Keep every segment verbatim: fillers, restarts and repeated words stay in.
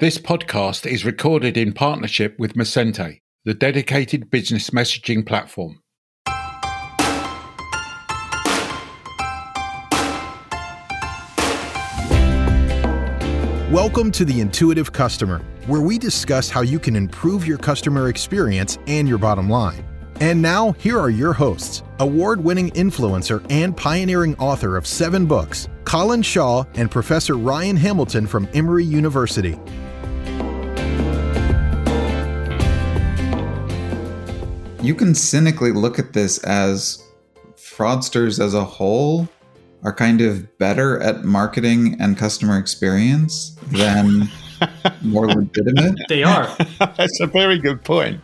This podcast is recorded in partnership with Messente, the dedicated business messaging platform. Welcome to The Intuitive Customer, where we discuss how you can improve your customer experience and your bottom line. And now, here are your hosts, award-winning influencer and pioneering author of seven books, Colin Shaw and Professor Ryan Hamilton from Emory University. You can cynically look at this as fraudsters as a whole are kind of better at marketing and customer experience than more legitimate. They are. That's a very good point.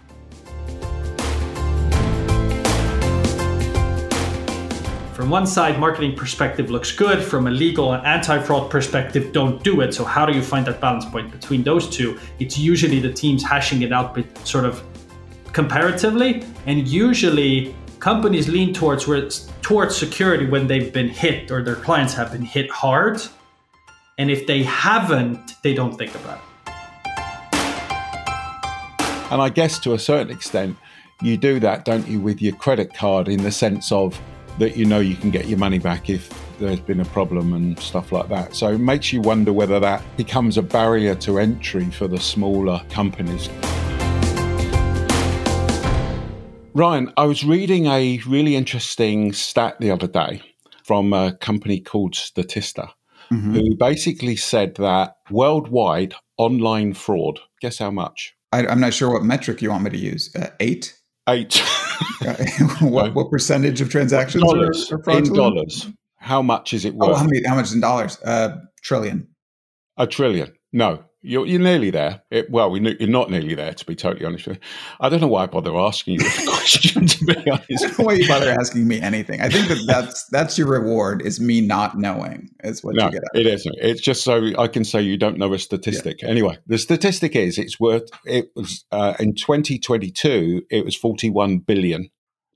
From one side, marketing perspective looks good. From a legal and anti-fraud perspective, don't do it. So how do you find that balance point between those two? It's usually the teams hashing it out, but sort of comparatively, and usually companies lean towards where it's towards security when they've been hit or their clients have been hit hard. And if they haven't, they don't think about it. And I guess to a certain extent, you do that, don't you, with your credit card, in the sense of that, you know, you can get your money back if there's been a problem and stuff like that. So it makes you wonder whether that becomes a barrier to entry for the smaller companies. Ryan, I was reading a really interesting stat the other day from a company called Statista, mm-hmm. who basically said that worldwide online fraud, guess how much? I, I'm not sure what metric you want me to use. Uh, eight? Eight. what, what percentage of transactions dollars, are, are fraudulent? In dollars. How much is it worth? Oh, how, many, how much in dollars? Uh, trillion. A trillion. No. You're, you're nearly there. It, well, you're not nearly there, to be totally honest with you. I don't know why I bother asking you this question, to be honest. I don't know why you bother asking me anything. I think that that's, that's your reward, is me not knowing, is what no, you get out of it. No, it isn't. It's just so I can say you don't know a statistic. Yeah. Anyway, the statistic is it's worth, it was uh, in twenty twenty-two, it was forty-one billion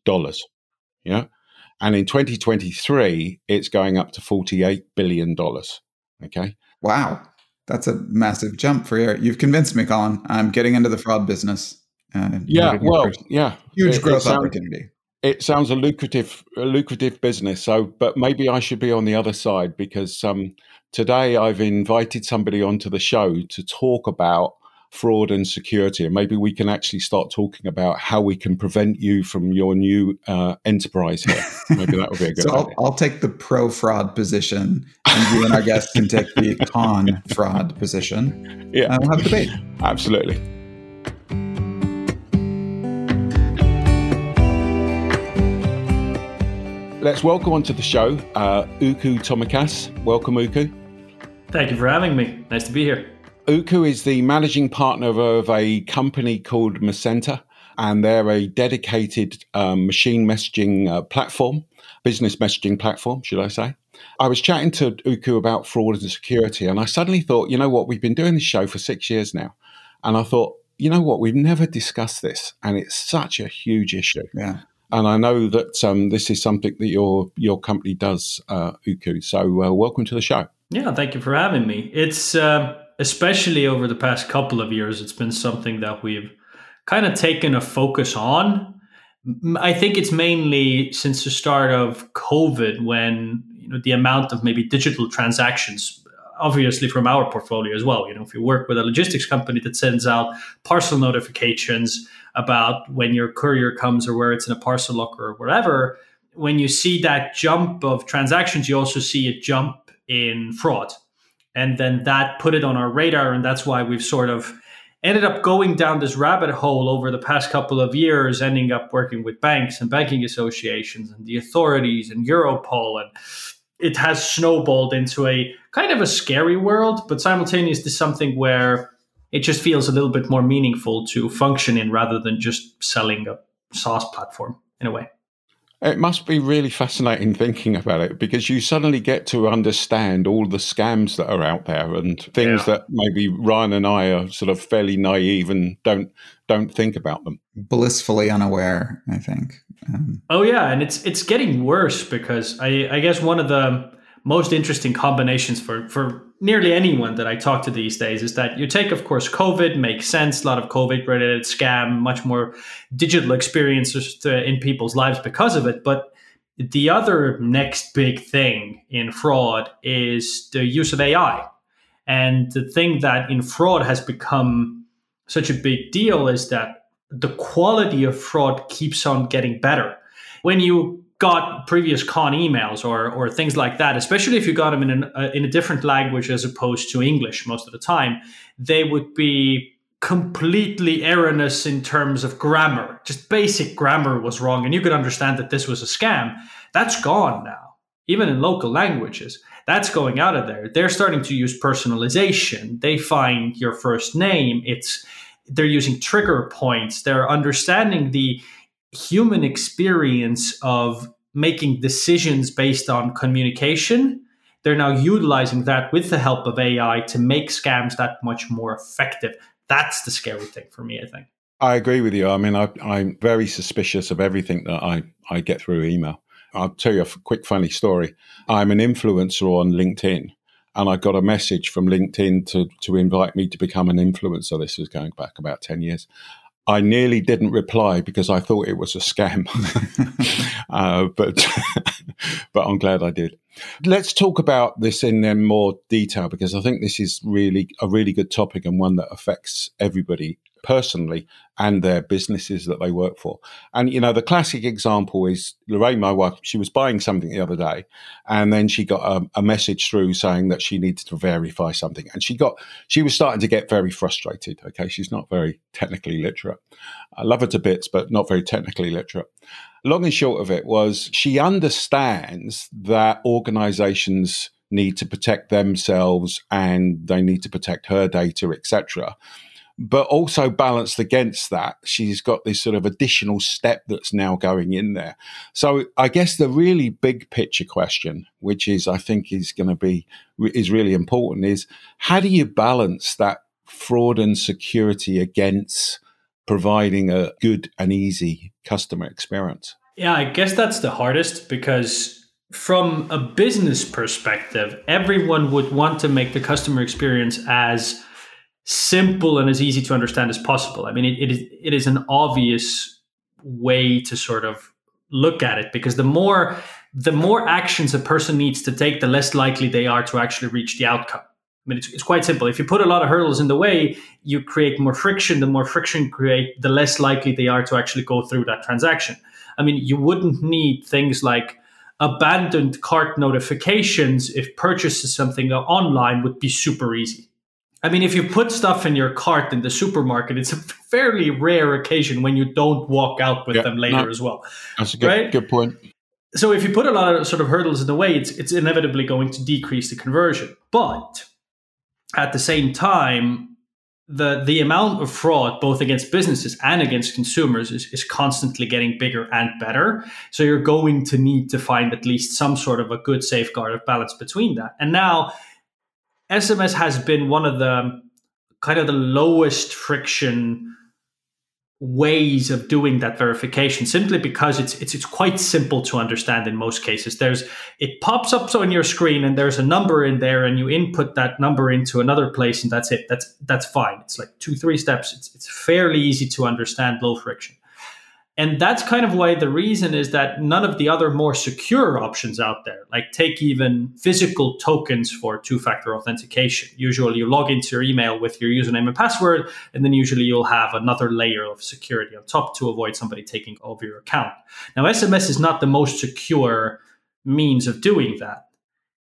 dollars. Yeah. And in twenty twenty-three, it's going up to forty-eight billion dollars. Okay. Wow. That's a massive jump for you. You've convinced me, Colin. I'm getting into the fraud business. Uh, yeah, well, yeah. Huge it, growth it sounds, opportunity. It sounds a lucrative a lucrative business. So, but maybe I should be on the other side, because um, today I've invited somebody onto the show to talk about fraud and security. And maybe we can actually start talking about how we can prevent you from your new uh, enterprise here. Maybe that would be a good so idea. So I'll, I'll take the pro-fraud position, and you and our guests can take the con-fraud position. Yeah. And we'll have a debate. Absolutely. Let's welcome onto the show uh, Uku Tomikas. Welcome, Uku. Thank you for having me. Nice to be here. Uku is the managing partner of a company called Messente, and they're a dedicated um, machine messaging uh, platform, business messaging platform, should I say. I was chatting to Uku about fraud and security, and I suddenly thought, you know what, we've been doing this show for six years now. And I thought, you know what, we've never discussed this, and it's such a huge issue. Yeah. And I know that um, this is something that your, your company does, uh, Uku. So uh, welcome to the show. Yeah, thank you for having me. It's... Uh... Especially over the past couple of years, it's been something that we've kind of taken a focus on. I think it's mainly since the start of COVID, when you know the amount of maybe digital transactions, obviously from our portfolio as well. You know, if you work with a logistics company that sends out parcel notifications about when your courier comes or where it's in a parcel locker or whatever, when you see that jump of transactions, you also see a jump in fraud. And then that put it on our radar. And that's why we've sort of ended up going down this rabbit hole over the past couple of years, ending up working with banks and banking associations and the authorities and Europol. And it has snowballed into a kind of a scary world, but simultaneously something where it just feels a little bit more meaningful to function in, rather than just selling a SaaS platform in a way. It must be really fascinating thinking about it, because you suddenly get to understand all the scams that are out there and things yeah. that maybe Ryan and I are sort of fairly naive and don't don't think about them. Blissfully unaware, I think. Um, oh, yeah. And it's it's getting worse, because I, I guess one of the most interesting combinations for, for nearly anyone that I talk to these days is that you take, of course, COVID makes sense. A lot of COVID-related scam, much more digital experiences to, in people's lives because of it. But the other next big thing in fraud is the use of A I. And the thing that in fraud has become such a big deal is that the quality of fraud keeps on getting better. When you got previous con emails or or things like that, especially if you got them in an, uh, in a different language as opposed to English most of the time, they would be completely erroneous in terms of grammar. Just basic grammar was wrong, and you could understand that this was a scam. That's gone now, even in local languages. That's going out of there. They're starting to use personalization. They find your first name. It's they're using trigger points. They're understanding the human experience of making decisions based on communication. They're now utilizing that with the help of A I to make scams that much more effective. That's the scary thing for me, I think. I agree with you. I mean, I, I'm very suspicious of everything that I, I get through email. I'll tell you a quick funny story. I'm an influencer on LinkedIn, and I got a message from LinkedIn to, to invite me to become an influencer. This was going back about ten years. I nearly didn't reply because I thought it was a scam, uh, but but I'm glad I did. Let's talk about this in um, more detail, because I think this is really a really good topic and one that affects everybody personally and their businesses that they work for. And, you know, the classic example is Lorraine, my wife. She was buying something the other day, and then she got a, a message through saying that she needed to verify something. And she got, she was starting to get very frustrated. Okay. She's not very technically literate. I love her to bits, but not very technically literate. Long and short of it was she understands that organizations need to protect themselves and they need to protect her data, et cetera. But also balanced against that, she's got this sort of additional step that's now going in there. So I guess the really big picture question, which is I think is going to be is really important, is how do you balance that fraud and security against providing a good and easy customer experience? Yeah, I guess that's the hardest, because from a business perspective, everyone would want to make the customer experience as simple and as easy to understand as possible. I mean, it, it is it is an obvious way to sort of look at it, because the more the more actions a person needs to take, the less likely they are to actually reach the outcome. I mean, it's, it's quite simple. If you put a lot of hurdles in the way, you create more friction. The more friction create, the less likely they are to actually go through that transaction. I mean, you wouldn't need things like abandoned cart notifications if purchases something online would be super easy. I mean, if you put stuff in your cart in the supermarket, it's a fairly rare occasion when you don't walk out with yeah, them later no, as well. That's a good, right? good point. So if you put a lot of sort of hurdles in the way, it's, it's inevitably going to decrease the conversion. But at the same time, the, the amount of fraud, both against businesses and against consumers, is, is constantly getting bigger and better. So you're going to need to find at least some sort of a good safeguard of balance between that. And now S M S has been one of the kind of the lowest friction ways of doing that verification, simply because it's it's it's quite simple to understand in most cases. There's it pops up on your screen and there's a number in there, and you input that number into another place, and that's it. That's that's fine. It's like two, three steps. It's it's fairly easy to understand, low friction. And that's kind of why the reason is that none of the other more secure options out there, like take even physical tokens for two-factor authentication. Usually you log into your email with your username and password, and then usually you'll have another layer of security on top to avoid somebody taking over your account. Now, S M S is not the most secure means of doing that,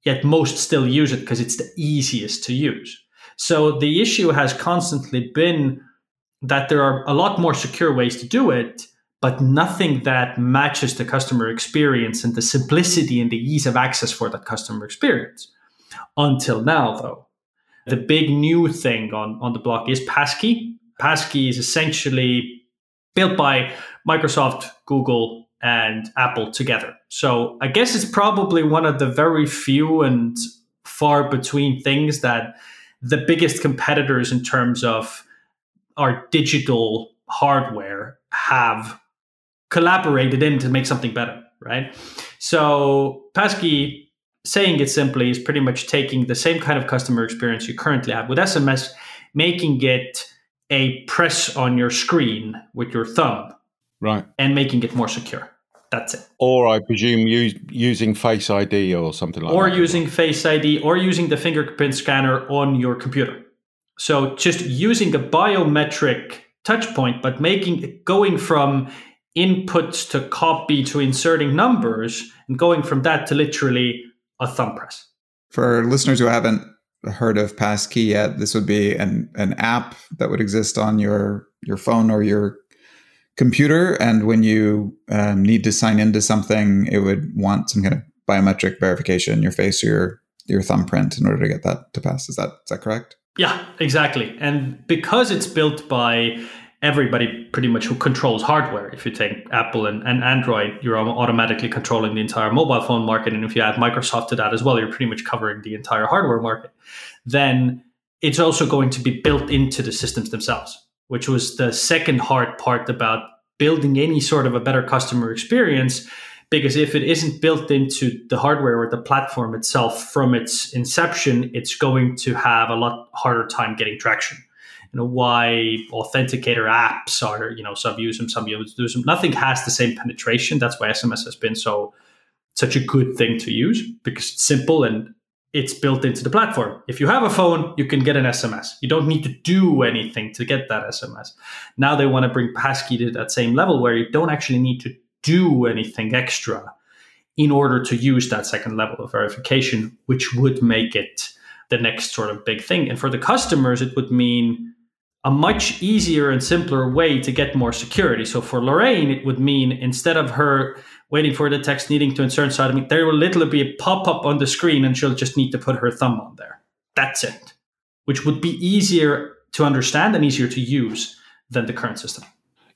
yet most still use it because it's the easiest to use. So the issue has constantly been that there are a lot more secure ways to do it, but nothing that matches the customer experience and the simplicity and the ease of access for that customer experience. Until now, though, the big new thing on, on the block is Passkey. Passkey is essentially built by Microsoft, Google, and Apple together. So I guess it's probably one of the very few and far between things that the biggest competitors in terms of our digital hardware have collaborated in to make something better, right? So Passkey saying it simply is pretty much taking the same kind of customer experience you currently have with S M S, making it a press on your screen with your thumb, right, and making it more secure. That's it. Or I presume use, using Face I D or something like or that. Or using Face I D or using the fingerprint scanner on your computer. So just using a biometric touch point, but making going from inputs to copy to inserting numbers and going from that to literally a thumb press. For listeners who haven't heard of Passkey yet, this would be an, an app that would exist on your, your phone or your computer, and when you um, need to sign into something, it would want some kind of biometric verification, your face or your your thumbprint, in order to get that to pass. Is that is that correct? Yeah, exactly. And because it's built by everybody pretty much who controls hardware, if you take Apple and, and Android, you're automatically controlling the entire mobile phone market. And if you add Microsoft to that as well, you're pretty much covering the entire hardware market. Then it's also going to be built into the systems themselves, which was the second hard part about building any sort of a better customer experience, because if it isn't built into the hardware or the platform itself from its inception, it's going to have a lot harder time getting traction. You know, why authenticator apps are, you know, some use them, some use them. Nothing has the same penetration. That's why S M S has been so such a good thing to use, because it's simple and it's built into the platform. If you have a phone, you can get an S M S. You don't need to do anything to get that S M S. Now they want to bring Passkey to that same level where you don't actually need to do anything extra in order to use that second level of verification, which would make it the next sort of big thing. And for the customers, it would mean a much easier and simpler way to get more security. So for Lorraine, it would mean instead of her waiting for the text, needing to insert inside of me, there will literally be a pop-up on the screen and she'll just need to put her thumb on there. That's it. Which would be easier to understand and easier to use than the current system.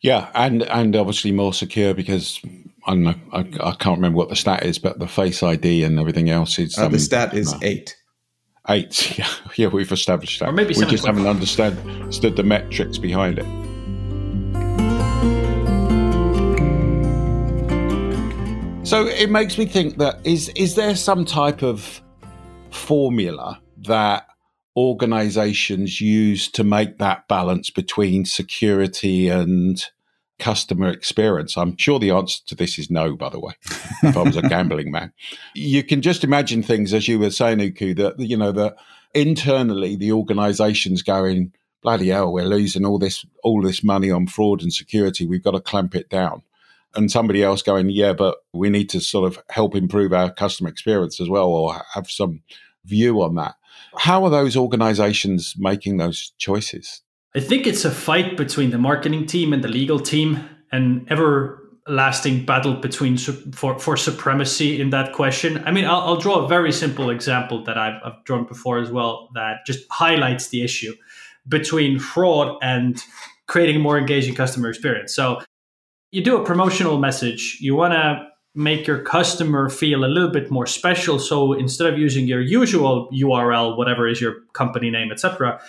Yeah, and and obviously more secure because, I don't know, I, I can't remember what the stat is, but the Face I D and everything else is... Uh, um, the stat is uh, eight. Eight, yeah, yeah, we've established that. Or maybe we just haven't understood, understood the metrics behind it. So it makes me think that is is there some type of formula that organizations use to make that balance between security and customer experience? I'm sure the answer to this is no, by the way, if I was a gambling man. You can just imagine things, as you were saying, Uku, that, you know, that internally the organization's going, bloody hell, we're losing all this all this money on fraud and security. We've got to clamp it down. And somebody else going, yeah, but we need to sort of help improve our customer experience as well, or have some view on that. How are those organizations making those choices? I think it's a fight between the marketing team and the legal team, an everlasting battle between for, for supremacy in that question. I mean, I'll, I'll draw a very simple example that I've, I've drawn before as well that just highlights the issue between fraud and creating a more engaging customer experience. So you do a promotional message. You want to make your customer feel a little bit more special. So instead of using your usual U R L, whatever is your company name, et cetera,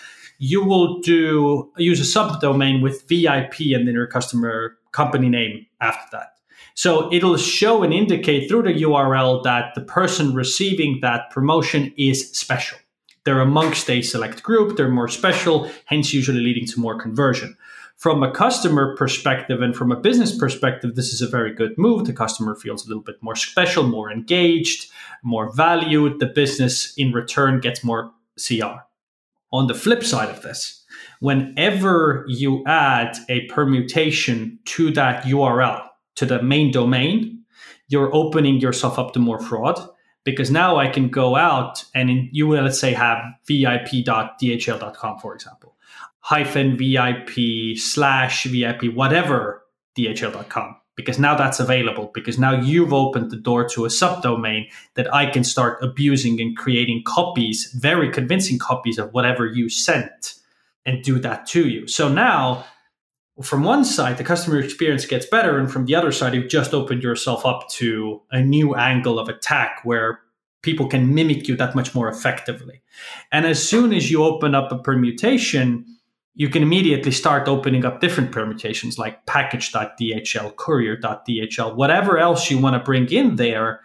you will do use a subdomain with V I P and then your customer company name after that. So it'll show and indicate through the U R L that the person receiving that promotion is special. They're amongst a select group. They're more special, hence usually leading to more conversion. From a customer perspective and from a business perspective, this is a very good move. The customer feels a little bit more special, more engaged, more valued. The business in return gets more C R. On the flip side of this, whenever you add a permutation to that U R L, to the main domain, you're opening yourself up to more fraud. Because now I can go out and in, you will, let's say, have V I P dot D H L dot com, for example, hyphen V I P slash V I P, whatever D H L dot com, because now that's available, because now you've opened the door to a subdomain that I can start abusing and creating copies, very convincing copies of whatever you sent and do that to you. So now from one side, the customer experience gets better. And from the other side, you've just opened yourself up to a new angle of attack where people can mimic you that much more effectively. And as soon as you open up a permutation, you can immediately start opening up different permutations like package dot D H L, courier dot D H L, whatever else you want to bring in there.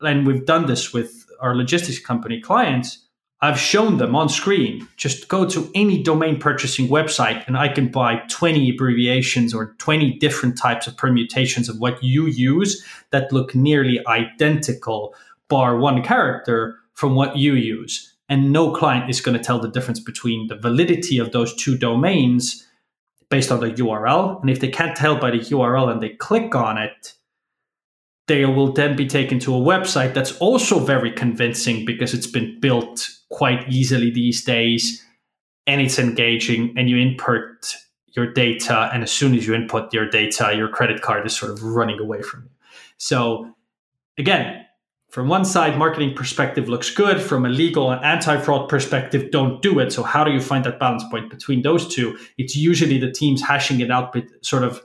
And we've done this with our logistics company clients, I've shown them on screen, just go to any domain purchasing website and I can buy twenty abbreviations or twenty different types of permutations of what you use that look nearly identical, bar one character, from what you use. And no client is going to tell the difference between the validity of those two domains based on the U R L. And if they can't tell by the U R L and they click on it, they will then be taken to a website that's also very convincing because it's been built quite easily these days and it's engaging, and you input your data. And as soon as you input your data, your credit card is sort of running away from you. So again, from one side, marketing perspective looks good. From a legal and anti-fraud perspective, don't do it. So how do you find that balance point between those two? It's usually the teams hashing it out sort of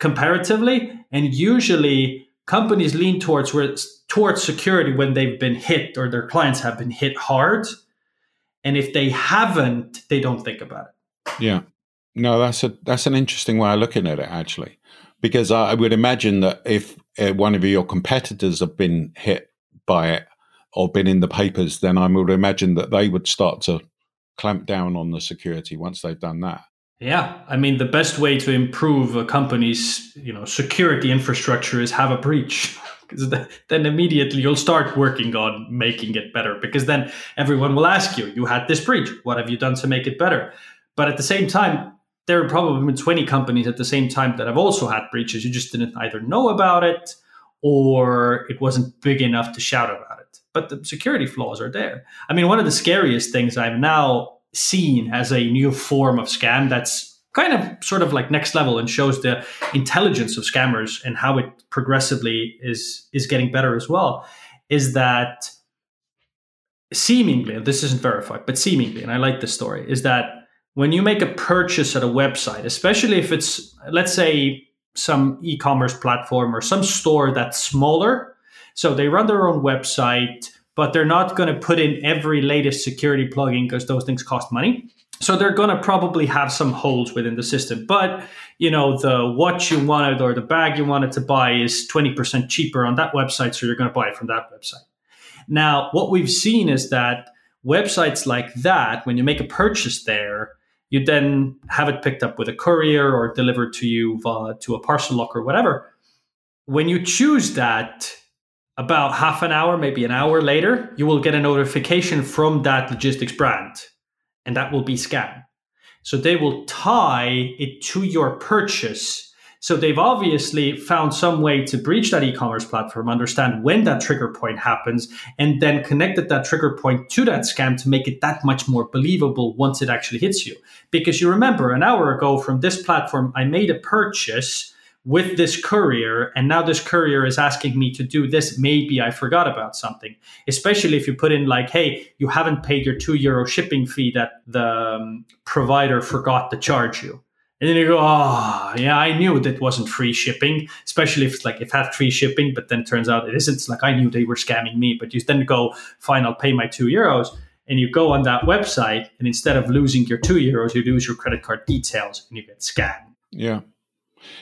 comparatively, and usually companies lean towards towards security when they've been hit or their clients have been hit hard. And if they haven't, they don't think about it. Yeah. No, that's a that's an interesting way of looking at it, actually, because I would imagine that if uh, one of your competitors have been hit by it or been in the papers, then I would imagine that they would start to clamp down on the security once they've done that. Yeah, I mean, the best way to improve a company's, you know, security infrastructure is have a breach, because th- then immediately you'll start working on making it better, because then everyone will ask you, you had this breach, what have you done to make it better? But at the same time, there are probably twenty companies at the same time that have also had breaches. You just didn't either know about it or it wasn't big enough to shout about it. But the security flaws are there. I mean, one of the scariest things I've now seen as a new form of scam that's kind of sort of like next level and shows the intelligence of scammers and how it progressively is is getting better as well, is that seemingly, and this isn't verified, but seemingly, and I like this story, is that when you make a purchase at a website, especially if it's, let's say, some e-commerce platform or some store that's smaller, so they run their own website, but they're not going to put in every latest security plugin because those things cost money. So they're going to probably have some holes within the system. But, you know, the watch you wanted or the bag you wanted to buy is twenty percent cheaper on that website, so you're going to buy it from that website. Now, what we've seen is that websites like that, when you make a purchase there, you then have it picked up with a courier or delivered to you uh, to a parcel locker or whatever. When you choose that, about half an hour, maybe an hour later, you will get a notification from that logistics brand, and that will be scam. So they will tie it to your purchase. So they've obviously found some way to breach that e-commerce platform, understand when that trigger point happens, and then connected that trigger point to that scam to make it that much more believable once it actually hits you. Because you remember, an hour ago from this platform, I made a purchase with this courier, and now this courier is asking me to do this. Maybe I forgot about something, especially if you put in like, hey, you haven't paid your two euro shipping fee that the um, provider forgot to charge you. And then you go, oh, yeah, I knew that wasn't free shipping, especially if it's like, if it had free shipping, but then it turns out it isn't. It's like, I knew they were scamming me, but you then go, fine, I'll pay my two euros. And you go on that website, and instead of losing your two euros, you lose your credit card details and you get scammed. Yeah.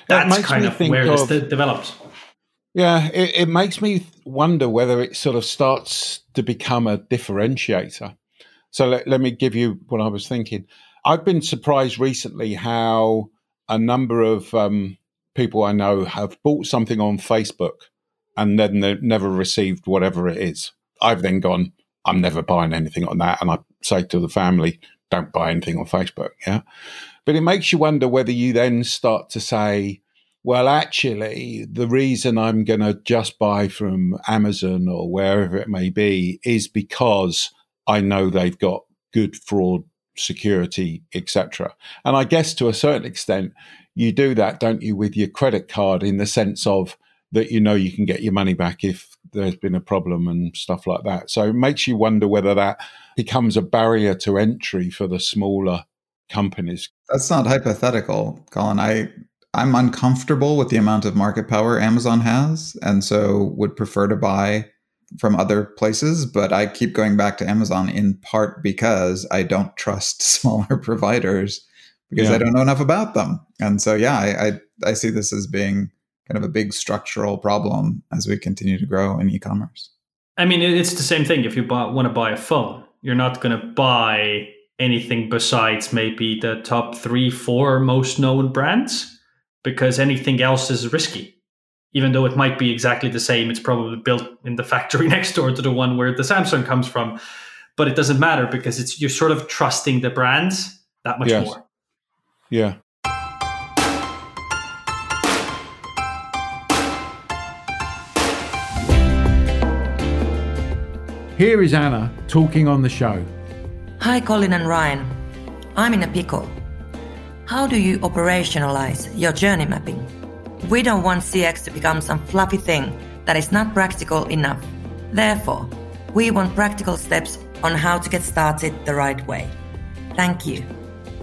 That's that kind of where this develops. Yeah, it, it makes me wonder whether it sort of starts to become a differentiator. So let, let me give you what I was thinking. I've been surprised recently how a number of um, people I know have bought something on Facebook and then they've never received whatever it is. I've then gone, I'm never buying anything on that. And I say to the family, don't buy anything on Facebook, yeah? But it makes you wonder whether you then start to say, well, actually, the reason I'm going to just buy from Amazon or wherever it may be is because I know they've got good fraud, security, et cetera. And I guess to a certain extent, you do that, don't you, with your credit card, in the sense of that you know you can get your money back if there's been a problem and stuff like that. So it makes you wonder whether that becomes a barrier to entry for the smaller companies. That's not hypothetical, Colin. I, I'm uncomfortable with the amount of market power Amazon has, and so would prefer to buy from other places. But I keep going back to Amazon in part because I don't trust smaller providers because yeah. I don't know enough about them. And so, yeah, I, I, I see this as being kind of a big structural problem as we continue to grow in e-commerce. I mean, it's the same thing. If you buy, want to buy a phone, you're not going to buy anything besides maybe the top three, four most known brands, because anything else is risky. Even though it might be exactly the same, it's probably built in the factory next door to the one where the Samsung comes from. But it doesn't matter because it's you're sort of trusting the brands that much yes. more. Yeah. Here is Anna talking on the show. Hi, Colin and Ryan. I'm in a pickle. How do you operationalize your journey mapping? We don't want C X to become some fluffy thing that is not practical enough. Therefore, we want practical steps on how to get started the right way. Thank you.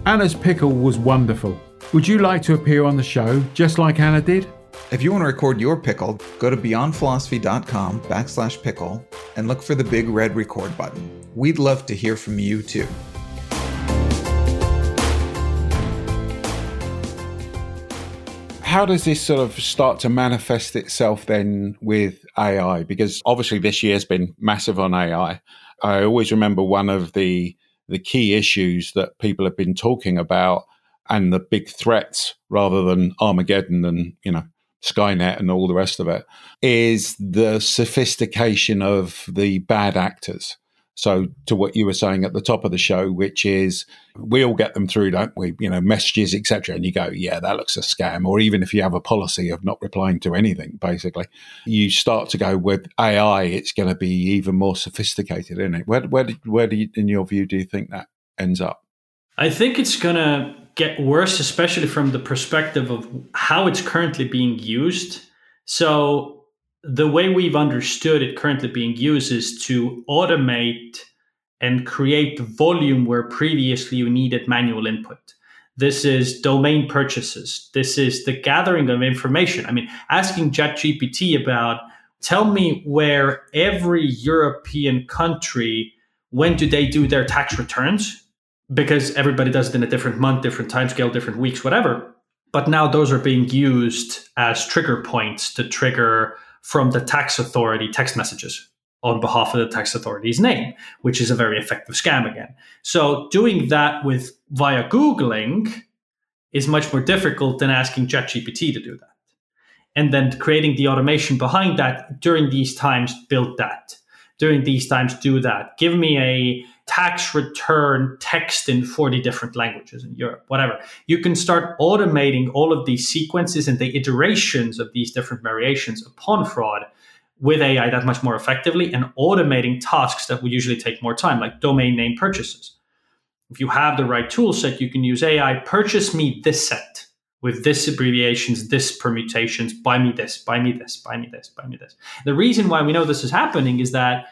Anna's pickle was wonderful. Would you like to appear on the show just like Anna did? If you want to record your pickle, go to beyondphilosophy.com backslash pickle and look for the big red record button. We'd love to hear from you too. How does this sort of start to manifest itself then with A I? Because obviously this year's been massive on A I. I always remember one of the the key issues that people have been talking about and the big threats rather than Armageddon and, you know, Skynet and all the rest of it, is the sophistication of the bad actors. So to what you were saying at the top of the show, which is we all get them through, don't we? You know, messages, et cetera. And you go, yeah, that looks a scam. Or even if you have a policy of not replying to anything, basically, you start to go with A I, it's going to be even more sophisticated, isn't it? Where, where, do, where do you, in your view, do you think that ends up? I think it's going to get worse, especially from the perspective of how it's currently being used. So the way we've understood it currently being used is to automate and create volume where previously you needed manual input. This is domain purchases. This is the gathering of information. I mean, asking ChatGPT about, tell me where every European country, when do they do their tax returns? Because everybody does it in a different month, different time scale, different weeks, whatever. But now those are being used as trigger points to trigger from the tax authority text messages on behalf of the tax authority's name, which is a very effective scam again. So doing that with via Googling is much more difficult than asking ChatGPT to do that. And then creating the automation behind that, during these times, build that. During these times, do that. Give me a tax return text in forty different languages in Europe, whatever. You can start automating all of these sequences and the iterations of these different variations upon fraud with A I that much more effectively, and automating tasks that would usually take more time, like domain name purchases. If you have the right tool set, you can use A I, purchase me this set with this abbreviations, this permutations, buy me this, buy me this, buy me this, buy me this. The reason why we know this is happening is that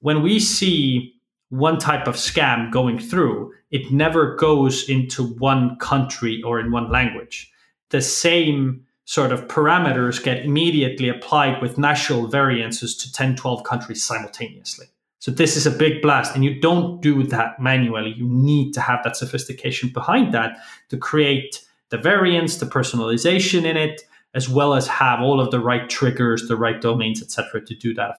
when we see one type of scam going through, it never goes into one country or in one language. The same sort of parameters get immediately applied with national variances to ten, twelve countries simultaneously. So this is a big blast, and you don't do that manually. You need to have that sophistication behind that to create the variance, the personalization in it, as well as have all of the right triggers, the right domains, et cetera, to do that.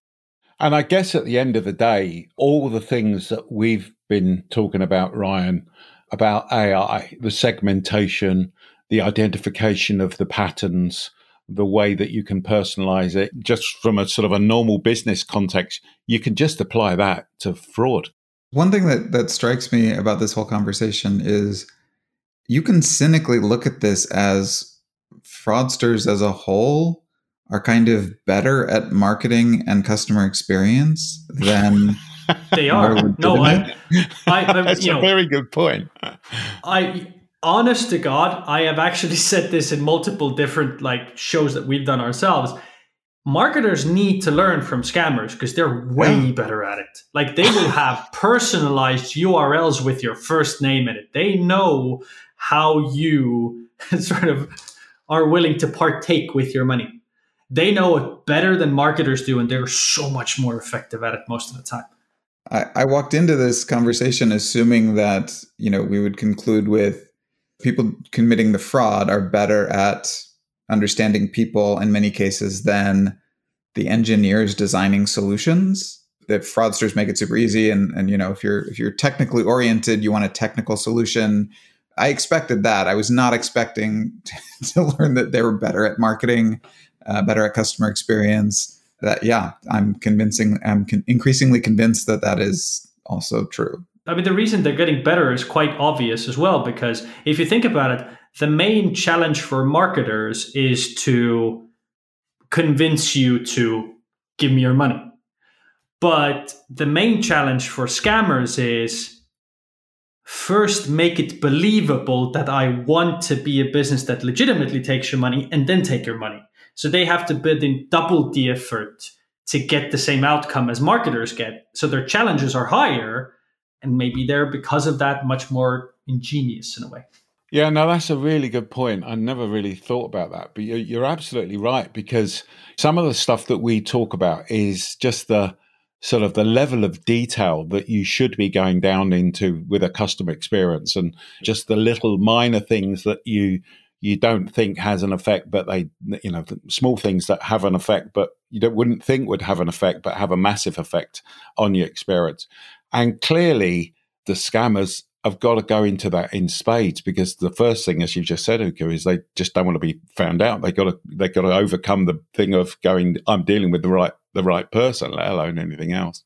And I guess at the end of the day, all the things that we've been talking about, Ryan, about A I, the segmentation, the identification of the patterns, the way that you can personalize it, just from a sort of a normal business context, you can just apply that to fraud. One thing that, that strikes me about this whole conversation is you can cynically look at this as fraudsters as a whole are kind of better at marketing and customer experience than they are. No, I, I, I that's you a know, very good point. I, honest to God, I have actually said this in multiple different like shows that we've done ourselves. Marketers need to learn from scammers because they're way yeah. better at it. Like they will have personalized U R Ls with your first name in it. They know how you sort of are willing to partake with your money. They know it better than marketers do, and they're so much more effective at it most of the time. I, I walked into this conversation assuming that, you know, we would conclude with people committing the fraud are better at understanding people in many cases than the engineers designing solutions. That fraudsters make it super easy, and and you know, if you're if you're technically oriented, you want a technical solution. I expected that. I was not expecting to, to learn that they were better at marketing, uh, better at customer experience. That yeah, I'm convincing. I'm con- increasingly convinced that that is also true. I mean, the reason they're getting better is quite obvious as well, because if you think about it, the main challenge for marketers is to convince you to give me your money. But the main challenge for scammers is first make it believable that I want to be a business that legitimately takes your money and then take your money. So they have to put in double the effort to get the same outcome as marketers get. So their challenges are higher, and maybe they're, because of that, much more ingenious in a way. Yeah, no, that's a really good point. I never really thought about that, but you're absolutely right, because some of the stuff that we talk about is just the sort of the level of detail that you should be going down into with a customer experience, and just the little minor things that you you don't think has an effect, but they, you know, small things that have an effect, but you don't, wouldn't think would have an effect, but have a massive effect on your experience. And clearly the scammers have got to go into that in spades, because the first thing, as you just said, Uku, is they just don't want to be found out. They got to they got to overcome the thing of going, I'm dealing with the right the right person, let alone anything else.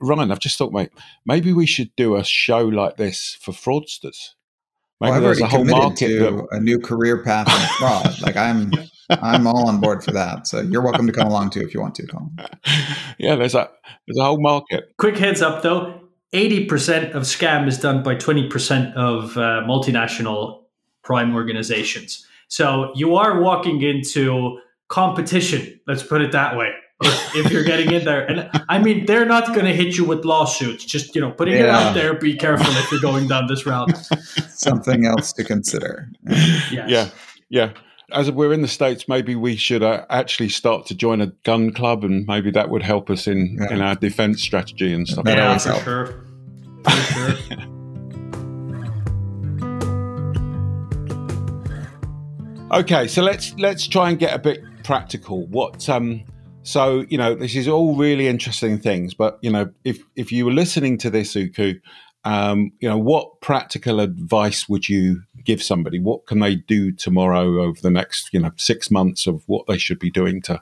Ryan, I've just thought, mate, maybe we should do a show like this for fraudsters. Maybe well, there's a whole market to that... a new career path in fraud. Like I'm, I'm all on board for that. So you're welcome to come along too if you want to, Colin. Yeah, there's a there's a whole market. Quick heads up though. eighty percent of scam is done by twenty percent of uh, multinational crime organizations. So you are walking into competition, let's put it that way, if, if you're getting in there. And I mean, they're not going to hit you with lawsuits. Just, you know, putting yeah. it out there, be careful if you're going down this route. Something else to consider. Yes. Yeah, yeah. As we're in the States, maybe we should uh, actually start to join a gun club, and maybe that would help us in, yeah. in our defense strategy and stuff. Yeah, like that. for sure. For sure. Okay, so let's let's try and get a bit practical. What um, so you know, this is all really interesting things, but you know, if if you were listening to this, Uku, um, you know, what practical advice would you give somebody? What can they do tomorrow, over the next, you know, six months, of what they should be doing to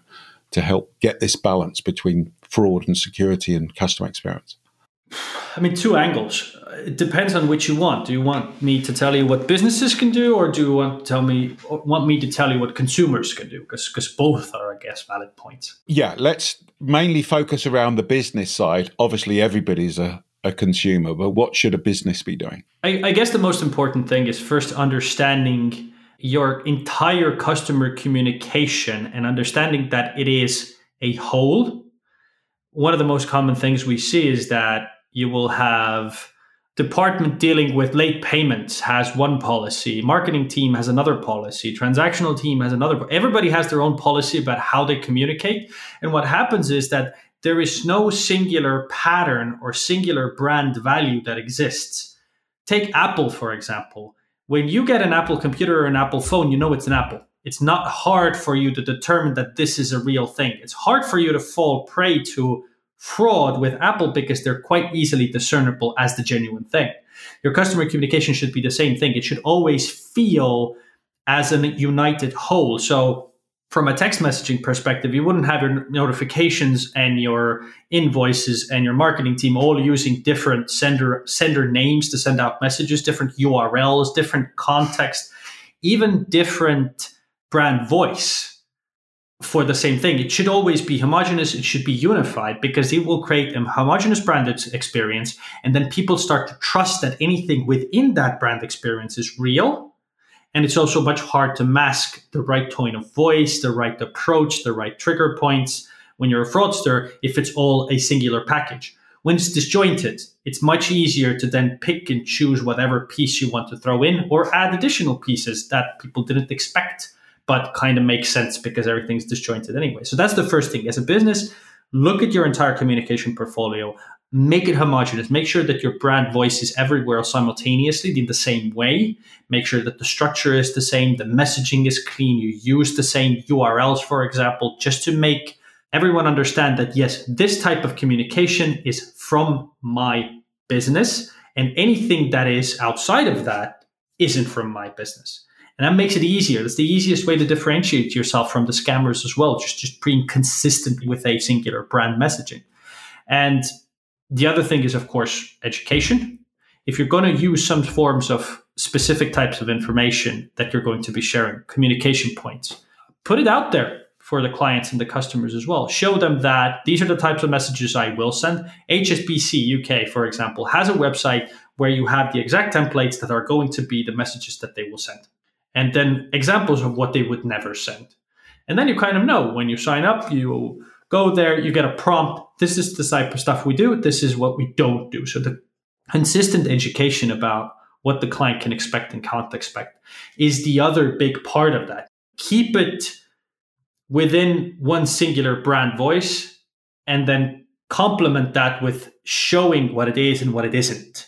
to help get this balance between fraud and security and customer experience? I mean, two angles. It depends on which you want. Do you want me to tell you what businesses can do, or do you want to tell me want me to tell you what consumers can do? Because because both are, I guess, valid points. Yeah, let's mainly focus around the business side. Obviously, everybody's a a consumer, but what should a business be doing? I, I guess the most important thing is first understanding your entire customer communication and understanding that it is a whole. One of the most common things we see is that you will have department dealing with late payments has one policy, marketing team has another policy, transactional team has another. Everybody has their own policy about how they communicate. And what happens is that there is no singular pattern or singular brand value that exists. Take Apple, for example. When you get an Apple computer or an Apple phone, you know it's an Apple. It's not hard for you to determine that this is a real thing. It's hard for you to fall prey to fraud with Apple because they're quite easily discernible as the genuine thing. Your customer communication should be the same thing. It should always feel as a united whole. So from a text messaging perspective, you wouldn't have your notifications and your invoices and your marketing team all using different sender sender names to send out messages, different U R Ls, different context, even different brand voice for the same thing. It should always be homogenous. It should be unified, because it will create a homogenous brand experience. And then people start to trust that anything within that brand experience is real. And it's also much hard to mask the right tone of voice, the right approach, the right trigger points when you're a fraudster, if it's all a singular package. When it's disjointed, it's much easier to then pick and choose whatever piece you want to throw in, or add additional pieces that people didn't expect, but kind of makes sense because everything's disjointed anyway. So that's the first thing. As a business, look at your entire communication portfolio, make it homogenous. Make sure that your brand voice is everywhere simultaneously in the same way. Make sure that the structure is the same, the messaging is clean, you use the same U R Ls, for example, just to make everyone understand that, yes, this type of communication is from my business, and anything that is outside of that isn't from my business. And that makes it easier. That's the easiest way to differentiate yourself from the scammers as well, just, just being consistent with a singular brand messaging. And the other thing is, of course, education. If you're going to use some forms of specific types of information that you're going to be sharing, communication points, put it out there for the clients and the customers as well. Show them that these are the types of messages I will send. H S B C U K, for example, has a website where you have the exact templates that are going to be the messages that they will send, and then examples of what they would never send. And then you kind of know when you sign up, you go there, you get a prompt. This is the type of stuff we do. This is what we don't do. So the consistent education about what the client can expect and can't expect is the other big part of that. Keep it within one singular brand voice, and then complement that with showing what it is and what it isn't.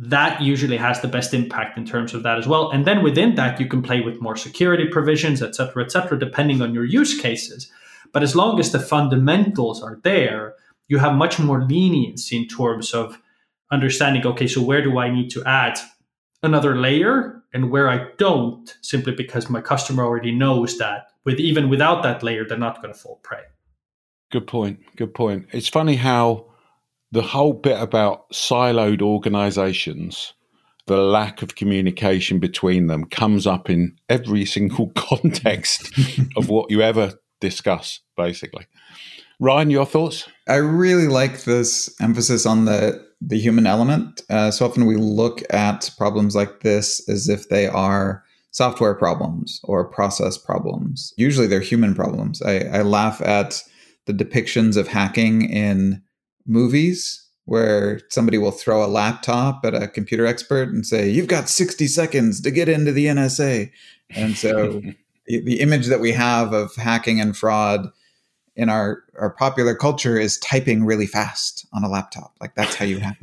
That usually has the best impact in terms of that as well. And then within that, you can play with more security provisions, et cetera, et cetera, depending on your use cases. But as long as the fundamentals are there, you have much more leniency in terms of understanding, okay, so where do I need to add another layer and where I don't, simply because my customer already knows that with even without that layer, they're not going to fall prey. Good point. Good point. It's funny how the whole bit about siloed organizations, the lack of communication between them comes up in every single context of what you ever discuss, basically. Ryan, your thoughts? I really like this emphasis on the, the human element. Uh, so often we look at problems like this as if they are software problems or process problems. Usually they're human problems. I, I laugh at the depictions of hacking in movies where somebody will throw a laptop at a computer expert and say, you've got sixty seconds to get into the N S A. And so the image that we have of hacking and fraud in our, our popular culture is typing really fast on a laptop. Like, that's how you hack.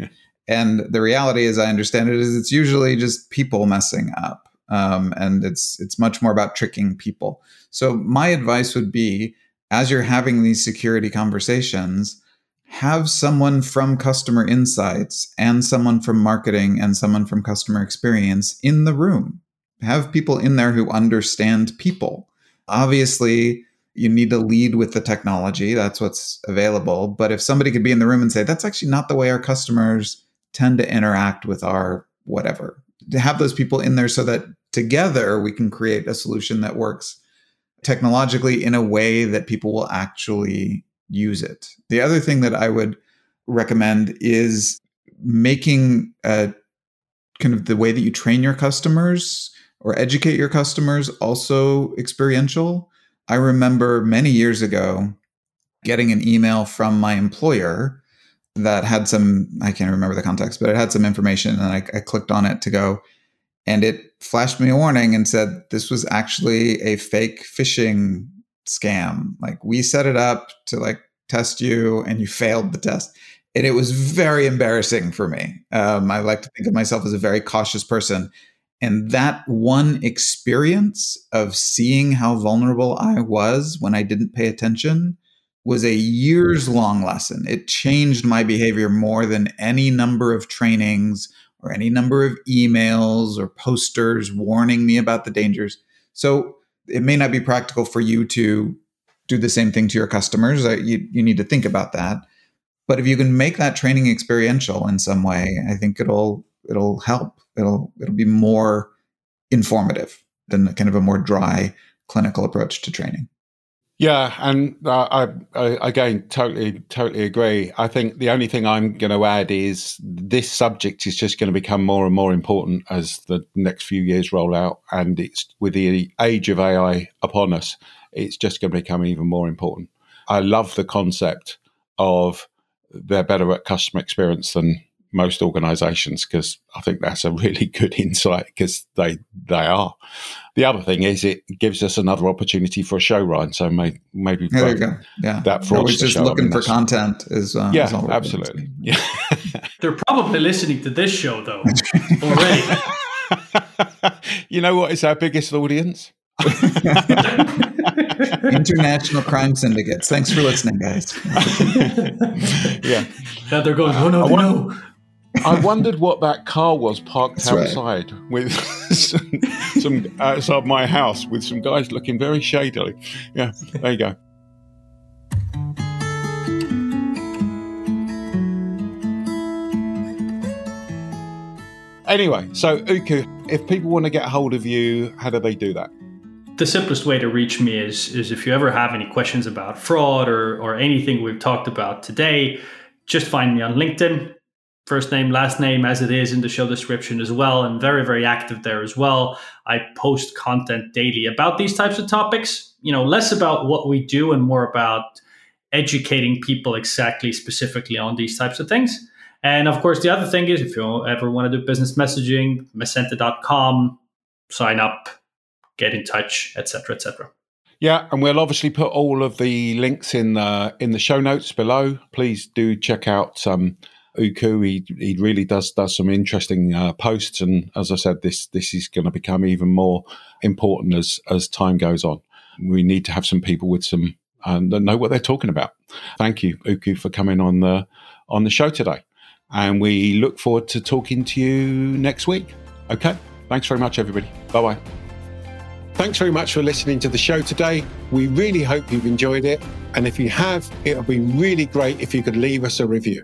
And the reality, as I understand it, is it's usually just people messing up. Um, and it's it's much more about tricking people. So my advice would be, as you're having these security conversations, have someone from customer insights and someone from marketing and someone from customer experience in the room. Have people in there who understand people. Obviously, you need to lead with the technology. That's what's available. But if somebody could be in the room and say, that's actually not the way our customers tend to interact with our whatever. To have those people in there so that together we can create a solution that works technologically in a way that people will actually use it. The other thing that I would recommend is making a, kind of the way that you train your customers or educate your customers also experiential. I remember many years ago getting an email from my employer that had some, I can't remember the context, but it had some information, and I, I clicked on it to go, and it flashed me a warning and said, this was actually a fake phishing scam. Like, we set it up to like test you and you failed the test. And it was very embarrassing for me. Um, I like to think of myself as a very cautious person. And that one experience of seeing how vulnerable I was when I didn't pay attention was a years-long lesson. It changed my behavior more than any number of trainings or any number of emails or posters warning me about the dangers. So it may not be practical for you to do the same thing to your customers. You, you need to think about that. But if you can make that training experiential in some way, I think it'll it'll help. It'll it'll be more informative than kind of a more dry clinical approach to training. Yeah, and uh, I, I again totally totally agree. I think the only thing I'm going to add is this subject is just going to become more and more important as the next few years roll out, and it's with the age of A I upon us, it's just going to become even more important. I love the concept of they're better at customer experience than most organizations, because I think that's a really good insight, because they they are. The other thing is it gives us another opportunity for a show, Ryan. So may, maybe there you go. Yeah. That for just show, looking I mean, for content is uh, yeah, is absolutely. Yeah. They're probably listening to this show though already. You know what? It's our biggest audience. International crime syndicates. Thanks for listening, guys. Yeah. Now they're going, oh, no, I no. Wonder, I wondered what that car was parked That's outside right. with some, some outside my house with some guys looking very shadily. Yeah, there you go. Anyway, so Uku, if people want to get hold of you, how do they do that? The simplest way to reach me is is if you ever have any questions about fraud or or anything we've talked about today, just find me on LinkedIn. First name, last name, as it is in the show description as well. And very, very active there as well. I post content daily about these types of topics, you know, less about what we do and more about educating people exactly, specifically on these types of things. And of course, the other thing is, if you ever want to do business messaging, messente dot com, sign up, get in touch, et cetera, et cetera. Yeah, and we'll obviously put all of the links in the, in the show notes below. Please do check out um, Uku. He, he really does, does some interesting uh, posts. And as I said, this, this is going to become even more important as, as time goes on. We need to have some people with some um, that know what they're talking about. Thank you, Uku, for coming on the on the show today. And we look forward to talking to you next week. Okay. Thanks very much, everybody. Bye-bye. Thanks very much for listening to the show today. We really hope you've enjoyed it. And if you have, it would be really great if you could leave us a review.